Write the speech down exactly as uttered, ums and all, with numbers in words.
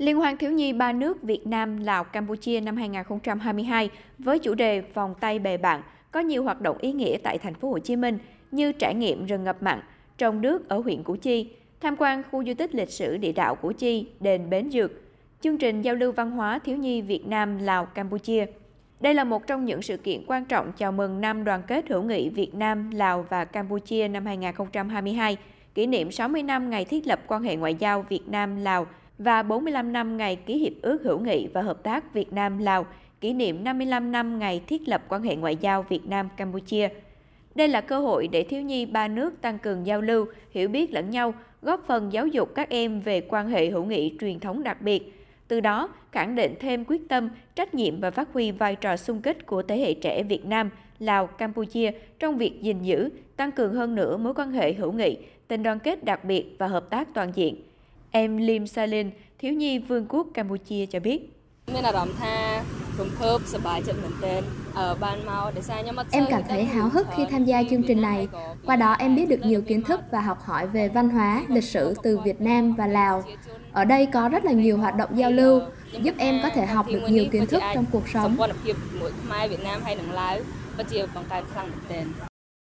Liên hoan thiếu nhi ba nước Việt Nam, Lào, Campuchia năm hai nghìn không trăm hai mươi hai với chủ đề Vòng tay bè bạn có nhiều hoạt động ý nghĩa tại thành phố Hồ Chí Minh như trải nghiệm rừng ngập mặn, trồng nước ở huyện Củ Chi, tham quan khu di tích lịch sử địa đạo Củ Chi, đền Bến Dược, chương trình giao lưu văn hóa thiếu nhi Việt Nam, Lào, Campuchia. Đây là một trong những sự kiện quan trọng chào mừng năm đoàn kết hữu nghị Việt Nam, Lào và Campuchia năm hai nghìn không trăm hai mươi hai, kỷ niệm sáu mươi năm ngày thiết lập quan hệ ngoại giao Việt Nam-Lào và bốn mươi lăm năm ngày ký hiệp ước hữu nghị và hợp tác Việt Nam-Lào, kỷ niệm năm mươi lăm năm ngày thiết lập quan hệ ngoại giao Việt Nam-Campuchia. Đây là cơ hội để thiếu nhi ba nước tăng cường giao lưu, hiểu biết lẫn nhau, góp phần giáo dục các em về quan hệ hữu nghị truyền thống đặc biệt. Từ đó, khẳng định thêm quyết tâm, trách nhiệm và phát huy vai trò xung kích của thế hệ trẻ Việt Nam, Lào, Campuchia trong việc gìn giữ, tăng cường hơn nữa mối quan hệ hữu nghị, tình đoàn kết đặc biệt và hợp tác toàn diện. Em Lim Salin, thiếu nhi Vương quốc Campuchia cho biết. Em cảm thấy háo hức khi tham gia chương trình này. Qua đó em biết được nhiều kiến thức và học hỏi về văn hóa, lịch sử từ Việt Nam và Lào. Ở đây có rất là nhiều hoạt động giao lưu, giúp em có thể học được nhiều kiến thức trong cuộc sống.